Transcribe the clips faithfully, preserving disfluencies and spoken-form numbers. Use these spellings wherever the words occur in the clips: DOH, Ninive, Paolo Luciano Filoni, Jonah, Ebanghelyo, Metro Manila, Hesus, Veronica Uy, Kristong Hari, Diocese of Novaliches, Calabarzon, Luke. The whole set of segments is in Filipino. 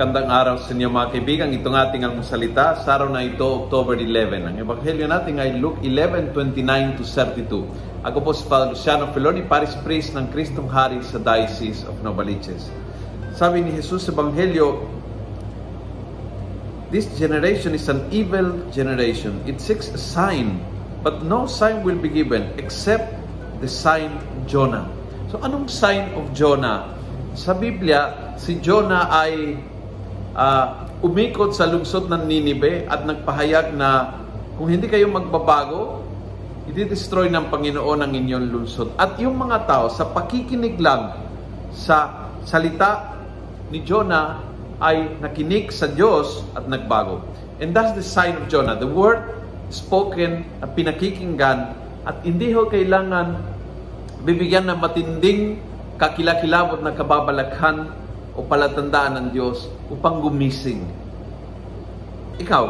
Magandang araw sa inyo mga kaibigan. Itong ating almusalita sa araw na ito, October eleven. Ang Ebanghelyo natin ay Luke eleven, twenty-nine to thirty-two. Ako po si Paolo Luciano Filoni, Parish Priest ng Kristong Hari sa Diocese of Novaliches. Sabi ni Hesus sa Ebanghelyo, "This generation is an evil generation. It seeks a sign, but no sign will be given except the sign of Jonah." So anong sign of Jonah? Sa Biblia, si Jonah ay Uh, umikot sa lungsod ng Ninive at nagpahayag na kung hindi kayo magbabago, i-destroy ng Panginoon ang inyong lungsod. At yung mga tao sa pakikinig lang sa salita ni Jonah ay nakinig sa Diyos at nagbago. And that's the sign of Jonah. The word spoken na pinakikinggan at hindi ho kailangan bibigyan ng matinding kakilakilabot na kababalaghan o palatandaan ng Diyos upang gumising. Ikaw,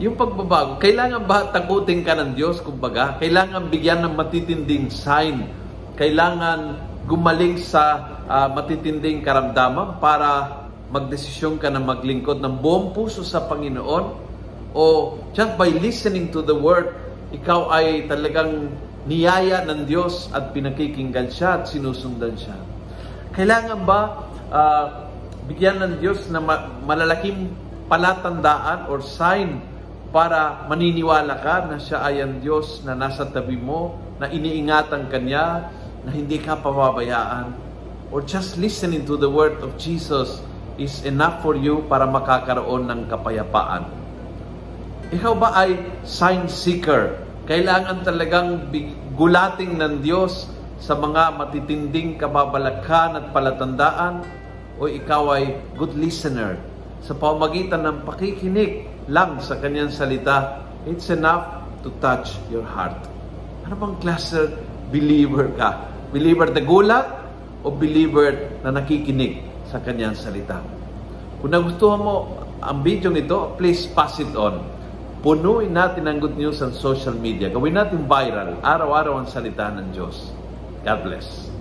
yung pagbabago, kailangan ba takutin ka ng Diyos? Kumbaga, kailangan bigyan ng matitinding sign. Kailangan gumaling sa uh, matitinding karamdaman para magdesisyon ka na maglingkod ng buong puso sa Panginoon? O just by listening to the Word, ikaw ay talagang niyaya ng Diyos at pinakikinggan siya at sinusundan siya? Kailangan ba uh, bigyan ng Diyos na ma malalaking palatandaan or sign para maniniwala ka na siya ay ang Diyos na nasa tabi mo, na iniingatan ka niya, na hindi ka pababayaan? Or just listening to the word of Jesus is enough for you para makakaroon ng kapayapaan? Ikaw ba ay sign seeker? Kailangan talagang gulating ng Diyos sa mga matitinding kababalaghan at palatandaan? O ikaw ay good listener? Sa pamamagitan ng pakikinig lang sa kanyang salita, it's enough to touch your heart. Ano bang klase believer ka? Believer na gulat o believer na nakikinig sa kanyang salita? Kung nagustuhan mo ang video nito, please pass it on. Punuin natin ang good news sa social media. Gawin natin viral, araw-araw ang salita ng Diyos. God bless.